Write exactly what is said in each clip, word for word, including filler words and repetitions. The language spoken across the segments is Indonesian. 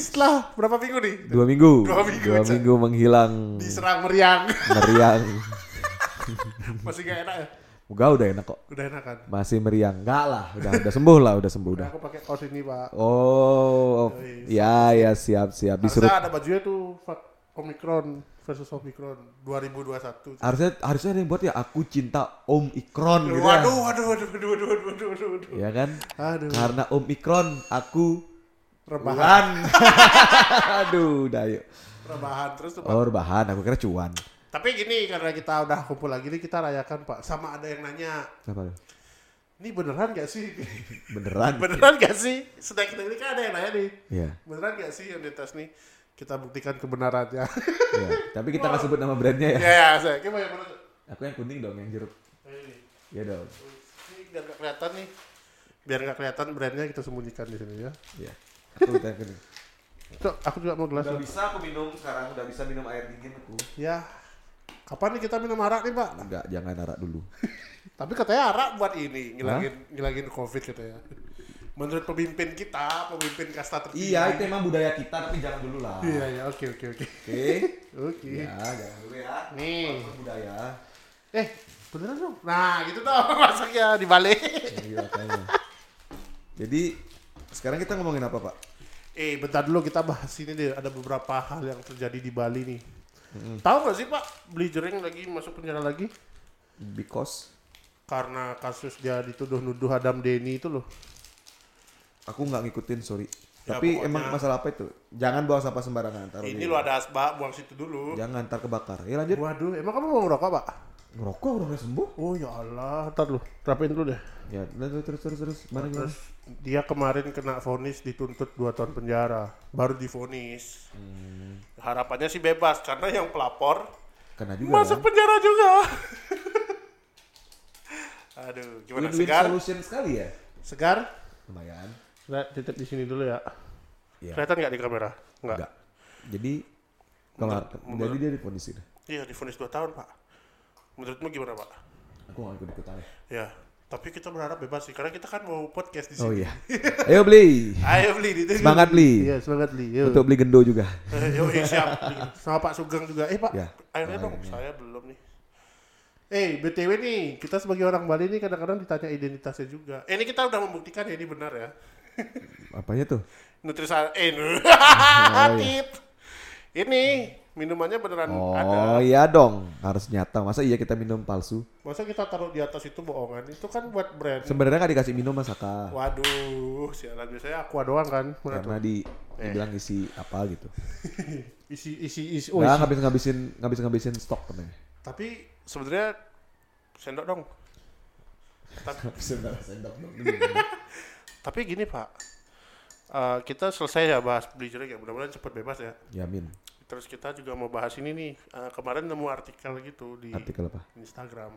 setelah berapa minggu nih? Dua minggu. Dua minggu, Dua minggu menghilang. Diserang meriang. Meriang. Masih gak enak ya? Enggak, udah enak kok. Udah enak kan? Masih meriang. Enggak lah, udah udah sembuh lah, udah sembuh udah. Aku pakai kaos ini, Pak. Oh. Ya, ya, siap-siap. Disuruh. Harusnya ada bajunya tuh Omikron versus Omikron dua ribu dua puluh satu. Harusnya harusnya ada yang buat ya, aku cinta Omikron gitu. Waduh, waduh, waduh, waduh, waduh, waduh, waduh, waduh. Iya kan? Aduh. Karena Omikron aku rebahan. Aduh, dayo. Rebahan terus tuh. Oh, rebahan, aku kira cuan. Tapi gini, karena kita udah kumpul lagi nih, kita rayakan, Pak. Sama ada yang nanya. Apa? Ini beneran gak sih? Beneran. Beneran gak sih? Sedang kita ini kan ada yang nanya nih. Iya. Beneran gak sih yang dites nih? Kita buktikan kebenarannya. Iya. Tapi kita gak sebut nama brandnya ya. Iya, ya, saya. Kamu yang mana? Aku yang kuning dong, yang jeruk. Iya dong. Ini biar gak kelihatan nih. Biar gak kelihatan brandnya kita sembunyikan di sini ya. Iya. Aku yang kuning. Tuh, aku juga mau gelas. Udah bisa aku minum sekarang. Udah bisa minum air dingin aku. Ya. Kapan nih kita minum arak nih, Pak? Enggak, jangan arak dulu. Tapi katanya arak buat ini, ngilangin Hah? ngilangin Covid katanya. Menurut pemimpin kita, pemimpin kasta tertinggi. Iya, itu emang budaya kita, tapi jangan dulu lah. Iya, iya, oke, oke, oke. Oke? Oke. Ya, jangan dulu ya. Nih. Maksud budaya. Eh, beneran dong? Nah, gitu dong masaknya, dibalik. Ya, iya, jadi, sekarang kita ngomongin apa, Pak? Eh, bentar dulu kita bahas ini deh. Ada beberapa hal yang terjadi di Bali nih. Mm. Tahu nggak sih Pak, Bli Jering lagi masuk penjara lagi? Because? Karena kasus dia dituduh-nuduh Adam Denny itu loh. Aku nggak ngikutin, sorry. Ya, tapi pokoknya, emang masalah apa itu? Jangan bawa sampah sembarangan. Taruh ini lo ada asbak, buang situ dulu. Jangan, ntar kebakar. Ya lanjut. Waduh, emang kamu mau ngerokok Pak? Ngerokok udah sembuh? Oh ya Allah, ntar lo terapin dulu deh. Ya, terus terus terus. Mana gimana? Dia kemarin kena vonis dituntut dua tahun penjara, baru divonis. Hmm. Harapannya sih bebas karena yang pelapor kena juga masuk kan? Penjara juga. Aduh, gimana win-win Segar? Solution sekali ya. Segar? Lumayan. Nah, titip di sini dulu ya. Ya. Kelihatan enggak di kamera? Enggak. Enggak. Jadi kemar- jadi dia divonis itu. Iya, divonis dua tahun, Pak. Menurutmu gimana, Pak? Aku enggak ikut-ikutan ya. Iya. Tapi kita berharap bebas sih, karena kita kan mau podcast di sini. Oh iya. Ayo beli. Ayo beli. Semangat beli. Iya, semangat beli. Yo. Untuk beli gendo juga. Yo, iya siap. Sama Pak Sugeng juga. Eh Pak, ya. Akhirnya dong. Ya. Saya belum nih. Eh, B T W nih, kita sebagai orang Bali nih kadang-kadang ditanya identitasnya juga. Eh, ini kita udah membuktikan ya, ini benar ya. Apanya tuh? Nutrisa. Eh, hahaha. Tip. Ini. Minumannya beneran oh, ada. Oh iya dong, harus nyata. Masa iya kita minum palsu? Masa kita taruh di atas itu bohongan? Itu kan buat brand. Sebenarnya kan dikasih minum Mas Saka. Waduh, sialan biasanya Aqua doang kan. Mana karena tuh? di eh. dibilang isi apa gitu. isi isi isi. Oh, nah, ngabis ngabisin ngabis ngabisin stok temennya. Tapi sebenarnya sendok dong. Tapi sendok sendok dong. Tapi gini Pak, uh, kita selesai ya bahas beli jeruk ya. Mudah-mudahan cepat bebas ya. Yamin. Terus kita juga mau bahas ini nih, uh, kemarin nemu artikel gitu di artikel apa? Instagram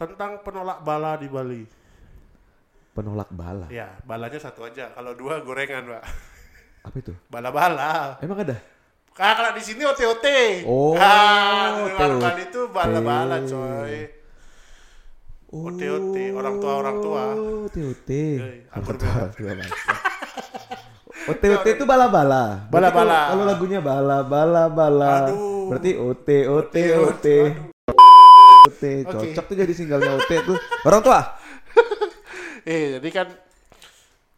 tentang penolak bala di Bali. Penolak bala? Ya, balanya satu aja, kalau dua gorengan Pak. Apa itu? Bala-bala. Emang ada? Ah, kalau di sini O T O T. Oh, ah, di luar Bali itu bala-bala coy. O T O T, orang tua-orang tua. O T O T. Orang tua O T O T itu bala-bala. Bala-bala. Kalau lagunya bala-bala-bala. Berarti O T O T O T. O T cocok tuh jadi singlenya O T tuh. Orang tua. Eh, jadi kan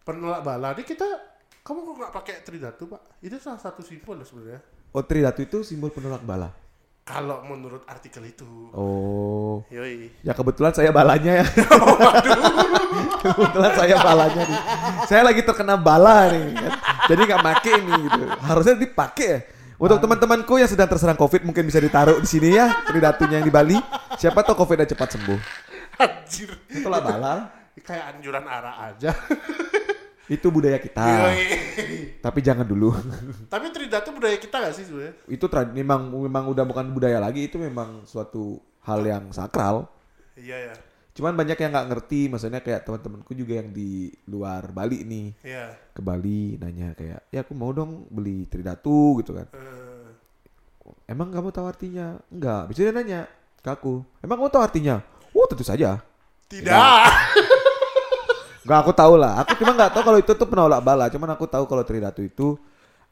penolak bala ini kita kamu kok enggak pakai Tridatu, Pak? Itu salah satu simbol loh sebenarnya. Oh, Tridatu itu simbol penolak bala. Kalau menurut artikel itu. Oh. Yoi. Ya kebetulan saya balanya ya. Waduh. Kebetulan saya balanya nih. Saya lagi terkena bala nih. Kan? Jadi gak pake ini gitu. Harusnya dipakai ya. Untuk Aduh. teman-temanku yang sedang terserang Covid mungkin bisa ditaruh di sini ya. Tridatunya yang di Bali. Siapa tahu Covidnya cepat sembuh. Anjir. Itulah bala. Kayak anjuran arah aja. Itu budaya kita. Yoi. Tapi jangan dulu. Tapi Tridatu budaya kita gak sih sebenarnya? Itu trad- memang memang udah bukan budaya lagi, itu memang suatu hal yang sakral. Iya ya. Cuman banyak yang gak ngerti, maksudnya kayak teman-temanku juga yang di luar Bali nih. Iya. Ke Bali nanya kayak, "Ya aku mau dong beli Tridatu" gitu kan. Uh. Emang kamu tahu artinya? Enggak. Bisa dia nanya ke aku. Emang kamu tahu artinya? Oh, tentu saja. Tidak. Tidak. Gak aku tahu lah, aku cuma gak tahu kalau itu tuh penolak bala. Cuman aku tahu kalau Tridatu itu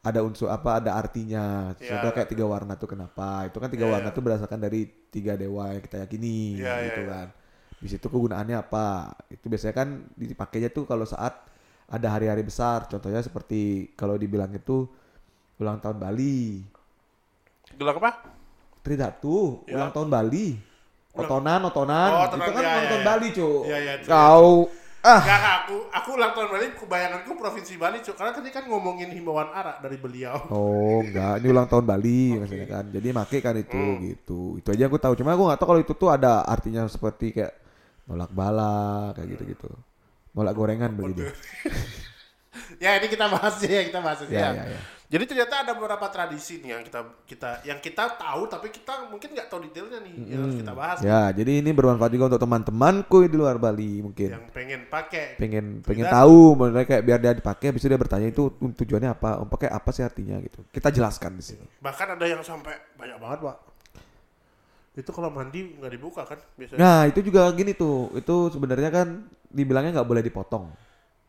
ada unsur apa, ada artinya. Contoh ya, kayak tiga warna tuh kenapa? Itu kan tiga ya, warna ya. tuh berdasarkan dari tiga dewa yang kita yakini, ya, gitu ya, kan. Di situ kegunaannya apa? Itu biasanya kan dipakainya tuh kalau saat ada hari-hari besar. Contohnya seperti kalau dibilang itu ulang tahun Bali. Gelar apa? Tridatu, ya. ulang tahun Bali. Otonan, otonan. Oh, itu kan ya, ulang tahun ya, Bali, cuy. Ya, ya, kau Ah. Gak, aku aku ulang tahun Bali, bayanganku provinsi Bali, cuy. Karena tadi kan ngomongin himbauan arak dari beliau. Oh, enggak. Ini ulang tahun Bali, okay. maksudnya kan. Jadi make kan itu, mm. gitu. Itu aja aku tahu. Cuma aku nggak tahu kalau itu tuh ada artinya seperti kayak nolak bala, kayak gitu-gitu. Nolak gorengan begitu. Ya, ini kita bahas ya, kita bahas ya. ya. ya, ya. Jadi ternyata ada beberapa tradisi nih yang kita kita yang kita tahu tapi kita mungkin nggak tahu detailnya nih mm. yang harus kita bahas. Ya, kan? Jadi ini bermanfaat juga untuk teman-temanku di luar Bali mungkin. Yang pengen pakai. Pengen pengen tidak. tahu, mereka kayak biar dia dipakai, habis itu dia bertanya itu tujuannya apa, pakai apa sih artinya gitu. Kita jelaskan di sini. Bahkan ada yang sampai banyak banget, Pak. Itu kalau mandi nggak dibuka kan biasanya. Nah, itu juga gini tuh. Itu sebenarnya kan dibilangnya nggak boleh dipotong.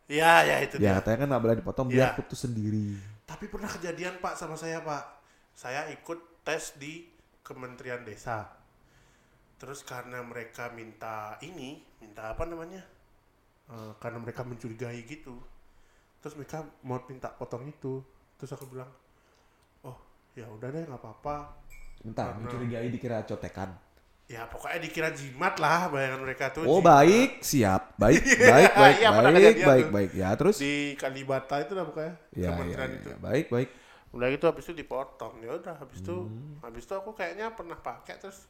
Ya, ya itu. Ya, dia. katanya kan nggak boleh dipotong ya. biar putus sendiri. Tapi pernah kejadian Pak sama saya Pak, saya ikut tes di Kementerian Desa. Terus karena mereka minta ini, minta apa namanya? Uh, karena mereka mencurigai gitu. Terus mereka mau minta potong itu. Terus aku bilang, oh ya udah deh nggak apa-apa. Bentar, karena... mencurigai dikira cotekan. Ya pokoknya dikira jimat lah bayangan mereka tuh. Oh jimat. baik, siap. Baik, baik, baik, ya, baik, baik, baik, baik. Ya terus? Di Kalibata itu lah pokoknya. Ya, Kementerian ya, ya, itu. Ya, baik, baik. Udah gitu habis itu dipotong. Ya udah habis itu, hmm. habis itu aku kayaknya pernah pakai terus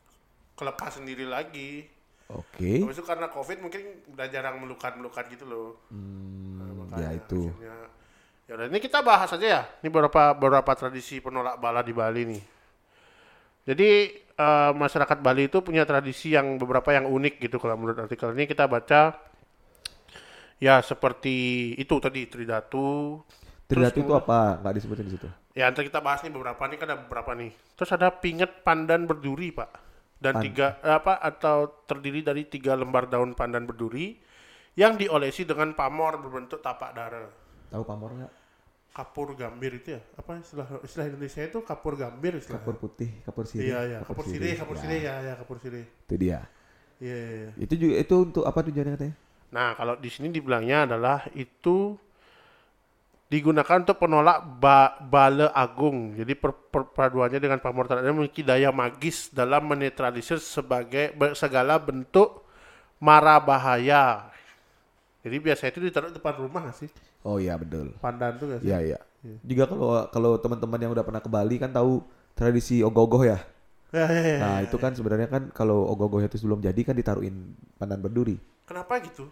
kelepas sendiri lagi. Oke. Okay. Habis itu karena Covid mungkin udah jarang melukat-melukat gitu loh. Hmm, nah, makanya, ya itu. Akhirnya, ya udah ini kita bahas aja ya. Ini beberapa beberapa tradisi penolak bala di Bali nih. Jadi uh, masyarakat Bali itu punya tradisi yang beberapa yang unik gitu kalau menurut artikel ini kita baca ya seperti itu tadi Tridatu. Tridatu itu apa? Nggak disebutin di situ. Ya nanti kita bahas nih beberapa nih kan ada beberapa nih. Terus ada pingat pandan berduri Pak dan Pan. tiga apa atau terdiri dari tiga lembar daun pandan berduri yang diolesi dengan pamor berbentuk tapak dara. Tahu pamor nggak? Kapur gambir itu ya apa istilah istilah Indonesia itu kapur gambir istilah kapur putih kapur sirih iya, iya. kapur sirih kapur sirih ya ya kapur sirih itu dia iya, iya, iya. Itu juga itu untuk apa tujuannya katanya? Nah kalau di sini dibilangnya adalah itu digunakan untuk penolak ba- bala agung jadi per- perpaduannya dengan pamor terakhir memiliki daya magis dalam menetralisir sebagai segala bentuk mara bahaya. Jadi biasanya itu ditaruh depan rumah nggak sih? Oh iya betul. Pandan tuh nggak sih? Iya iya. Ya. Juga kalau kalau teman-teman yang udah pernah ke Bali kan tahu tradisi ogoh-ogoh ya. Ya, ya, ya nah ya, itu ya, kan ya. sebenarnya kan kalau ogoh-ogoh itu sebelum jadi kan ditaruhin pandan berduri. Kenapa gitu?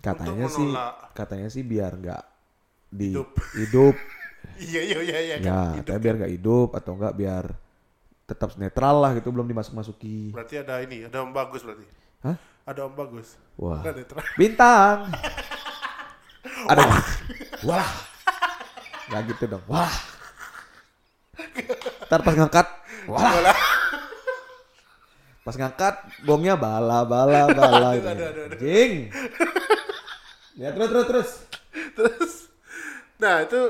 Katanya sih katanya sih biar nggak di hidup. hidup. Iya iya iya iya. Ya, kan? Tapi biar nggak hidup atau nggak biar tetap netral lah gitu belum dimasuk-masuki. Berarti ada ini ada yang bagus berarti. Hah? Ada Om Bagus. Wah. Bintang. Ada. Wah. Wah. Gak gitu dong. Wah. Ntar pas ngangkat. Wah. Bola. Pas ngangkat bongnya bala bala bala. Aduh, aduh, aduh, aduh. Jing. Ya terus terus terus. Terus. Nah itu.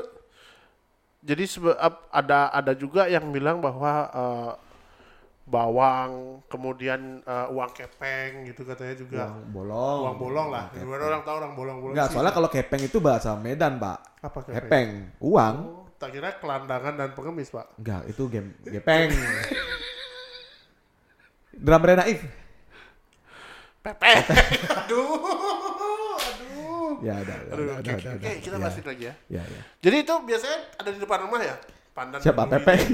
Jadi sebe- ada ada juga yang bilang bahwa. Uh, bawang, kemudian uh, uang kepeng gitu katanya juga. Uang bolong. Uang bolong lah. Gimana orang tahu orang bolong-bolong. Enggak, soalnya kalau kepeng itu bahasa Medan, Pak. Apa kepeng? Kepeng, uang. Oh, tak kira kelandangan dan pengemis, Pak. Enggak, itu game gepeng. Drum Renaif. Pepeng. Aduh. Aduh. Ya, ada. Oke, okay, kita masih ya. lagi ya. Ya, ya. Jadi itu biasanya ada di depan rumah ya? Pandan. Siapa pepeng?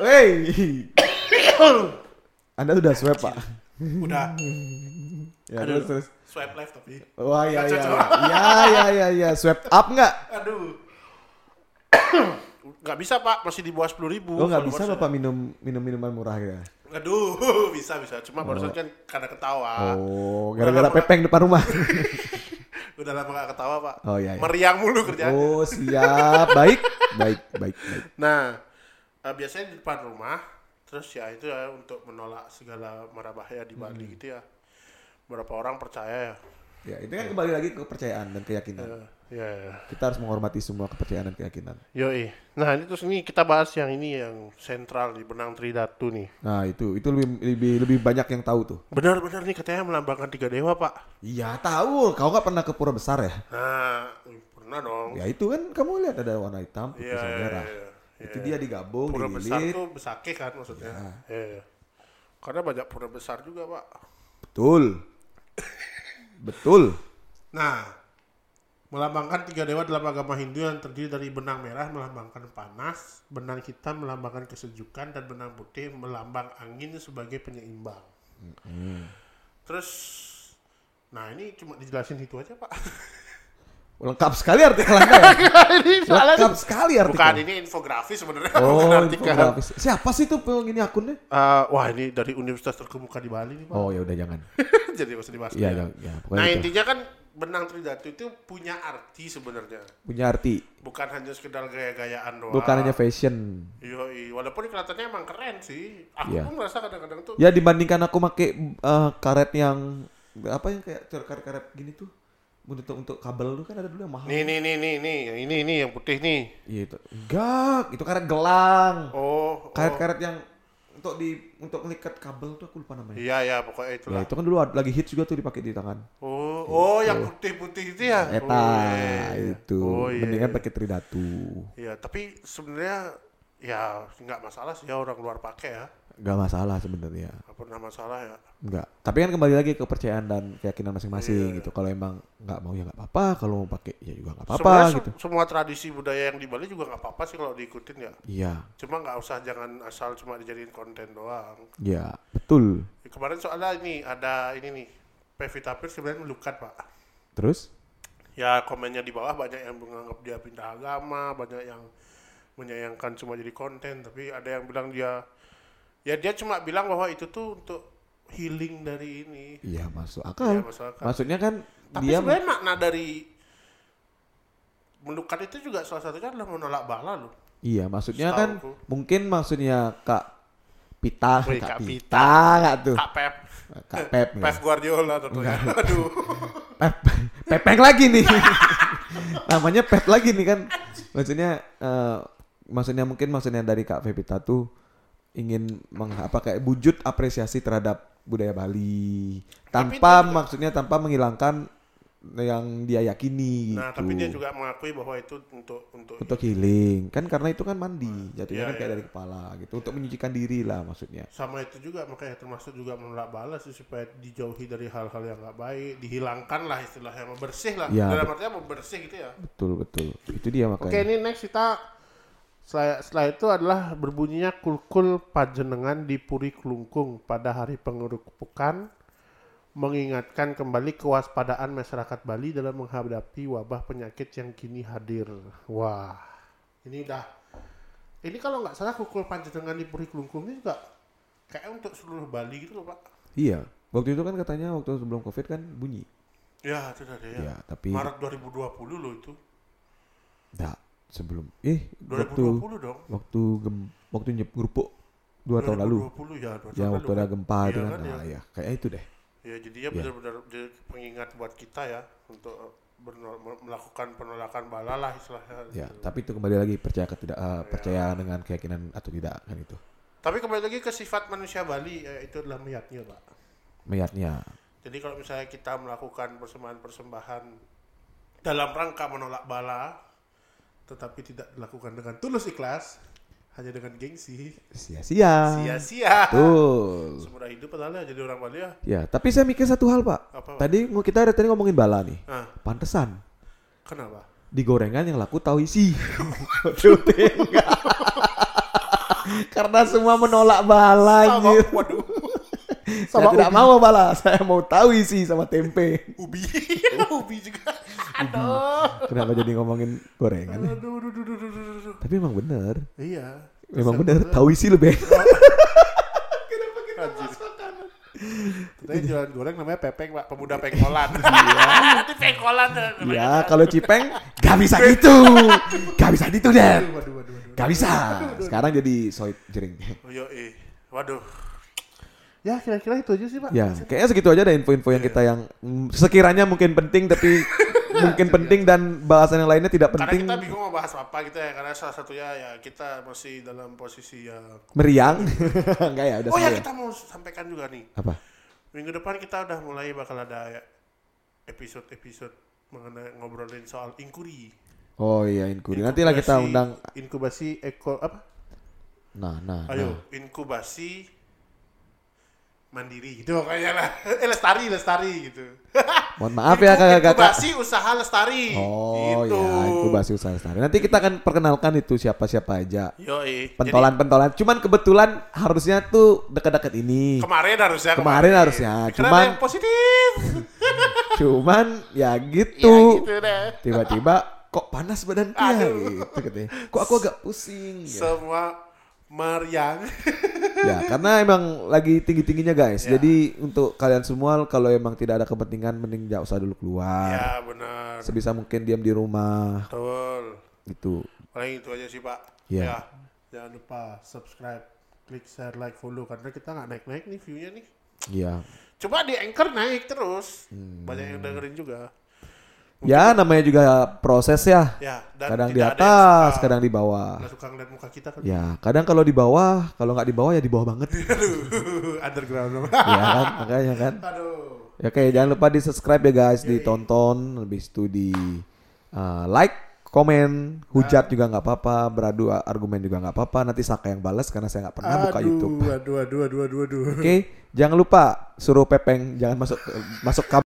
Wey, Anda sudah swipe Pak? Udah. Ya, aduh, terus swipe left tapi. Wah ya ya. Ya ya ya ya, swipe up nggak? Aduh. Nggak bisa Pak, masih di bawah sepuluh ribu. Oh nggak bisa Bapak minum minum minuman murah ya? Aduh, bisa bisa. Cuma oh. barusan kan karena ketawa. Oh, gara-gara pepeng depan rumah. Udah lama nggak ketawa Pak. Oh ya. ya. Meriang mulu kerjaan. Oh siap, baik baik baik. baik. Nah. Uh, biasanya di depan rumah, terus ya itu ya untuk menolak segala mara bahaya di Bali hmm. gitu ya. Beberapa orang percaya ya Ya, itu kan kembali lagi ke kepercayaan dan keyakinan. Uh, ya, ya. Kita harus menghormati semua kepercayaan dan keyakinan. Yoi. Nah, ini terus ini kita bahas yang ini yang sentral di benang Tridatu nih. Nah, itu itu lebih lebih lebih banyak yang tahu tuh. Benar-benar nih katanya melambangkan tiga dewa, Pak. Iya, tahu. Kau nggak pernah ke Pura Besar ya? Nah, pernah dong. Ya, itu kan kamu lihat ada warna hitam, putih, yeah, merah. Yeah, yeah, yeah. Itu dia digabung, dililit. Pura Besar tuh besake kan maksudnya. Ya. Yeah, yeah. Karena banyak pura besar juga, Pak. Betul. Betul. Nah, melambangkan tiga dewa dalam agama Hindu yang terdiri dari benang merah melambangkan panas, benang hitam melambangkan kesejukan, dan benang putih melambang angin sebagai penyeimbang. Mm-hmm. Terus, nah ini cuma dijelasin itu aja, Pak. Lengkap sekali artikel Anda ya? Lengkap sekali artikel. Bukan, ini infografis sebenarnya. Oh, infografis. Siapa sih itu ini akunnya? Uh, wah, ini dari Universitas Terkemuka di Bali nih, Pak. Oh, ya udah jangan. Jadi masih dibahas. Iya, ya. ya, nah, itu. Intinya kan benang Tridatu itu punya arti sebenarnya. Punya arti. Bukan hanya sekedar gaya-gayaan doang. Bukan hanya fashion. Iya, walaupun kelihatannya emang keren sih. Aku ya. pun merasa kadang-kadang tuh. Ya, dibandingkan aku pakai uh, karet yang apa yang kayak karet-karet gini tuh. Untuk untuk kabel lu kan ada dulu yang mahal. Nih nih nih nih nih ini ini yang putih nih. Iya itu. Enggak, itu karet gelang. Oh. Karet-karet yang untuk di untuk ngikat kabel tuh aku lupa namanya. Iya ya, pokoknya itu lah. Ya, itu kan dulu lagi hits juga tuh dipakai di tangan. Oh, gitu. Oh yang putih-putih itu ya. Eta, oh, iya. itu. Oh, iya. Mendingan pakai Tridatu. Iya, tapi sebenarnya ya enggak masalah sih ya orang luar pakai ya. Enggak masalah sebenarnya. Enggak pernah masalah ya. Enggak. Tapi kan kembali lagi ke kepercayaan dan keyakinan masing-masing yeah. gitu. Kalau emang enggak mau ya enggak apa-apa, kalau mau pakai ya juga enggak apa-apa sebenarnya gitu. Sem- semua tradisi budaya yang di Bali juga enggak apa-apa sih kalau diikutin ya. Iya. Yeah. Cuma enggak usah jangan asal cuma dijadiin konten doang. Iya, yeah, betul. Kemarin soalnya ini ada ini nih. Pavitapir sebenarnya melukat, Pak. Terus? Ya komennya di bawah banyak yang menganggap dia pindah agama, banyak yang menyayangkan cuma jadi konten, tapi ada yang bilang dia ya dia cuma bilang bahwa itu tuh untuk healing dari ini. Iya masuk akal. Ya, masuk akal. Maksudnya kan tapi dia sebenarnya makna dari melukat itu juga salah satunya adalah menolak bala loh. Iya maksudnya Setau kan aku. Mungkin maksudnya Kak Pita, Wih, Kak, Kak Pita, Kak tuh. Kak Pep. Kak Pep. Pep Guardiola tentunya. Aduh. Pep. Pepeng lagi nih. Namanya Pep lagi nih kan. Maksudnya uh, maksudnya mungkin maksudnya dari Kak Pepita tuh ingin meng, apa kayak wujud apresiasi terhadap budaya Bali tanpa juga, maksudnya tanpa menghilangkan yang dia yakini. Nah, gitu. Tapi dia juga mengakui bahwa itu untuk untuk untuk healing. Kan karena itu kan mandi, hmm. jatuhnya ya, kan ya. kayak dari kepala gitu untuk menyucikan diri lah maksudnya. Sama itu juga makanya termasuk juga menolak bala sih supaya dijauhi dari hal-hal yang enggak baik, dihilangkan lah istilahnya membersih lah. Ya, dalam artinya membersih gitu ya. Betul, betul. Itu dia makanya. Oke, ini next kita Setelah, setelah itu adalah berbunyinya kulkul panjenengan di Puri Klungkung pada hari pengerupukan mengingatkan kembali kewaspadaan masyarakat Bali dalam menghadapi wabah penyakit yang kini hadir. Wah, ini udah. Ini kalau nggak salah kulkul panjenengan di Puri Klungkung ini juga kayak untuk seluruh Bali gitu loh, Pak. Iya, waktu itu kan katanya waktu sebelum Covid kan bunyi. Ya, itu tadi ya. ya tapi... Maret dua ribu dua puluh loh itu. Nah. Sebelum eh waktu dong. waktu gem, waktu nyep grupuk dua tahun lalu ya, ya tahun waktu lalu. Ada gempa ya, itu kan, nah, ya. ya kayak itu deh ya jadinya ya. benar-benar pengingat buat kita ya untuk bernol, melakukan penolakan bala lah istilahnya ya gitu. Tapi itu kembali lagi percaya ke tidak uh, percaya ya. dengan keyakinan atau tidak kan itu tapi kembali lagi ke sifat manusia Bali eh, itu adalah meyatnya Pak meyatnya jadi kalau misalnya kita melakukan persembahan-persembahan dalam rangka menolak bala tetapi tidak dilakukan dengan tulus ikhlas, hanya dengan gengsi. Sia-sia. Sia-sia. Tuh. Semudah hidup padahal jadi orang Bali ya. Ya, tapi saya mikir satu hal, Pak. Apa, Pak? Tadi kita ada tadi ngomongin bala nih. Ah. Pantesan. Kenapa? Di gorengan yang laku tahu isi. Waduh, enggak. Karena semua menolak bala gitu. Waduh. Saya tidak ubi. mau bala, saya mau tahu isi sama tempe. Ubi. Ubi juga. Aduh. Kenapa jadi ngomongin gorengan? Aduh, aduh, aduh, aduh, aduh. Tapi emang benar. Iya. Memang benar. Tahu isi lebih. Kenapa kita bahas makanan? Tapi jualan goreng namanya Pepeng, Pak. Pemuda Pengkolan. Itu Pengkolan. Iya, kalau Cipeng gak bisa gitu. Gak bisa gitu, Den. Gak bisa. Sekarang jadi soy jering. Oh, yoi. Waduh. Ya kira-kira itu aja sih Pak. Ya kayaknya segitu aja ada info-info yang kita yang sekiranya mungkin penting tapi mungkin penting dan bahasan yang lainnya tidak penting. Karena kita bingung mau bahas apa gitu ya, karena salah satunya ya kita masih dalam posisi yang meriang. Enggak ya udah. Oh ya kita mau sampaikan juga nih. Apa? Minggu depan kita udah mulai bakal ada episode-episode mengenai ngobrolin soal inkuri. Oh iya inkuri. Nanti lah kita undang inkubasi eko apa? Nah nah. Ayo nah. Inkubasi mandiri gitu pokoknya lah. Eh lestari, lestari gitu. Mohon maaf ya kakak-kakak. Basi Usaha Lestari. Oh gitu. Ya, Basi Usaha Lestari. Nanti kita akan perkenalkan itu siapa-siapa aja. Yoi. Pentolan-pentolan. Cuman kebetulan harusnya tuh deket-deket ini. Kemarin harusnya. Kemarin, kemarin harusnya. Cuman yang positif. Cuman ya gitu. Ya gitu deh. Tiba-tiba kok panas badan dia gitu katanya. Kok aku agak pusing. Semua meriang. Ya, karena emang lagi tinggi-tingginya guys. Ya. Jadi untuk kalian semua kalau emang tidak ada kepentingan mending enggak usah dulu keluar. Ya, benar. Sebisa mungkin diam di rumah. Betul. Itu. Paling itu aja sih, Pak. Ya. Ya. Jangan lupa subscribe, klik share, like, follow karena kita enggak naik-naik nih view-nya nih. Iya. Coba di Anchor naik terus. Hmm. Banyak yang dengerin juga. Mungkin ya namanya juga proses ya, ya kadang di atas, suka, kadang di bawah. Gak suka ngeliat muka kita kan. Ya kadang kalau di bawah, kalau gak di bawah ya di bawah banget. Underground. Ya kan, makanya kan. Aduh. Oke jangan lupa di subscribe ya guys, Yui. Ditonton, habis itu di uh, like, komen, hujat nah. Juga gak apa-apa, beradu argumen juga gak apa-apa. Nanti Saka yang balas karena saya gak pernah aduh, buka YouTube. Aduh, aduh, aduh, aduh, aduh. Oke jangan lupa suruh Pepeng, jangan masuk masuk kamar.